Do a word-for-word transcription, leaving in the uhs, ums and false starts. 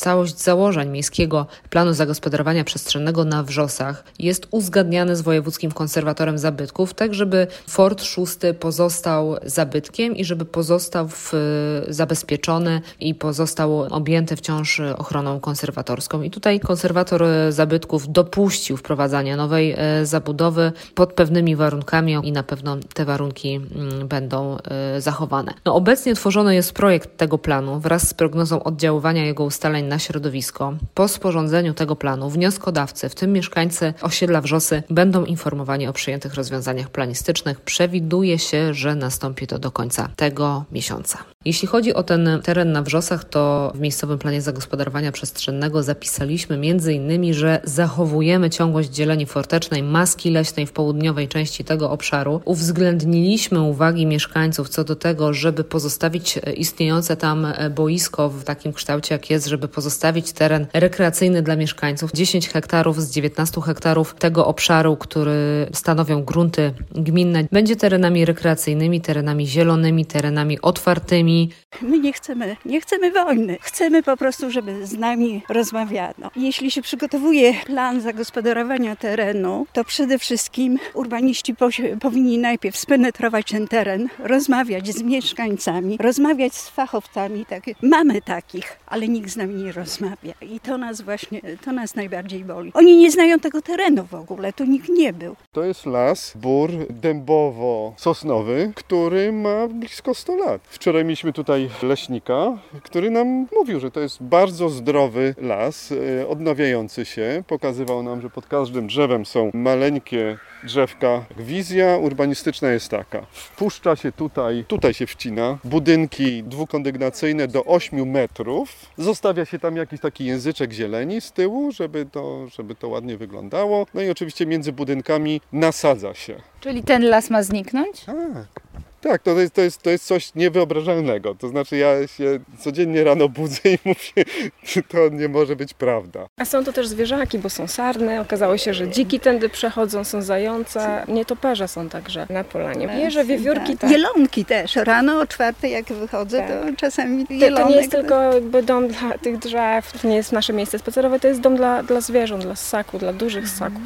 Całość założeń Miejskiego Planu Zagospodarowania Przestrzennego na Wrzosach jest uzgadniane z Wojewódzkim Konserwatorem Zabytków, tak żeby Fort szósty pozostał zabytkiem i żeby pozostał w, zabezpieczony i pozostał objęty wciąż ochroną konserwatorską. I tutaj konserwator zabytków dopuścił wprowadzania nowej zabudowy pod pewnymi warunkami i na pewno te warunki będą zachowane. No, obecnie tworzony jest projekt tego planu wraz z prognozą oddziaływania jego ustaleń na środowisko. Po sporządzeniu tego planu wnioskodawcy, w tym mieszkańcy osiedla Wrzosy, będą informowani o przyjętych rozwiązaniach planistycznych. Przewiduje się, że nastąpi to do końca tego miesiąca. Jeśli chodzi o ten teren na Wrzosach, to w miejscowym planie zagospodarowania przestrzennego zapisaliśmy między innymi, że zachowujemy ciągłość dzieleni fortecznej maski leśnej w południowej części tego obszaru. Uwzględniliśmy uwagi mieszkańców co do tego, żeby pozostawić istniejące tam boisko w takim kształcie, jak jest, żeby pozostawić teren rekreacyjny dla mieszkańców. dziesięć hektarów z dziewiętnastu hektarów tego obszaru, który stanowią grunty gminne, będzie terenami rekreacyjnymi, terenami zielonymi, terenami otwartymi. My nie chcemy, nie chcemy wojny. Chcemy po prostu, żeby z nami rozmawiano. Jeśli się przygotowuje plan zagospodarowania terenu, to przede wszystkim urbaniści powinni najpierw spenetrować ten teren, rozmawiać z mieszkańcami, rozmawiać z fachowcami. Tak. Mamy takich, ale nikt z nami nie rozmawia i to nas właśnie, to nas najbardziej boli. Oni nie znają tego terenu w ogóle, tu nikt nie był. To jest las, bór dębowo-sosnowy, który ma blisko sto lat. Wczoraj mieliśmy tutaj leśnika, który nam mówił, że to jest bardzo zdrowy las, odnawiający się. Pokazywał nam, że pod każdym drzewem są maleńkie drzewka. Wizja urbanistyczna jest taka. Wpuszcza się tutaj, tutaj się wcina, budynki dwukondygnacyjne do ośmiu metrów. Zostawia się tam jakiś taki języczek zieleni z tyłu, żeby to, żeby to ładnie wyglądało. No i oczywiście między budynkami nasadza się. Czyli ten las ma zniknąć? Tak. Tak, to jest, to, jest, to jest coś niewyobrażalnego. To znaczy ja się codziennie rano budzę i mówię, to nie może być prawda. A są to też zwierzaki, bo są sarny. Okazało się, że dziki tędy przechodzą, są zające. Nietoperze są także na polanie. Wieże, wiewiórki. Tak. Jelonki też. Rano o czwartej jak wychodzę, tak. To czasami jelonek. To, to nie jest tylko jakby dom dla tych drzew. To nie jest nasze miejsce spacerowe. To jest dom dla, dla zwierząt, dla ssaków, dla dużych ssaków.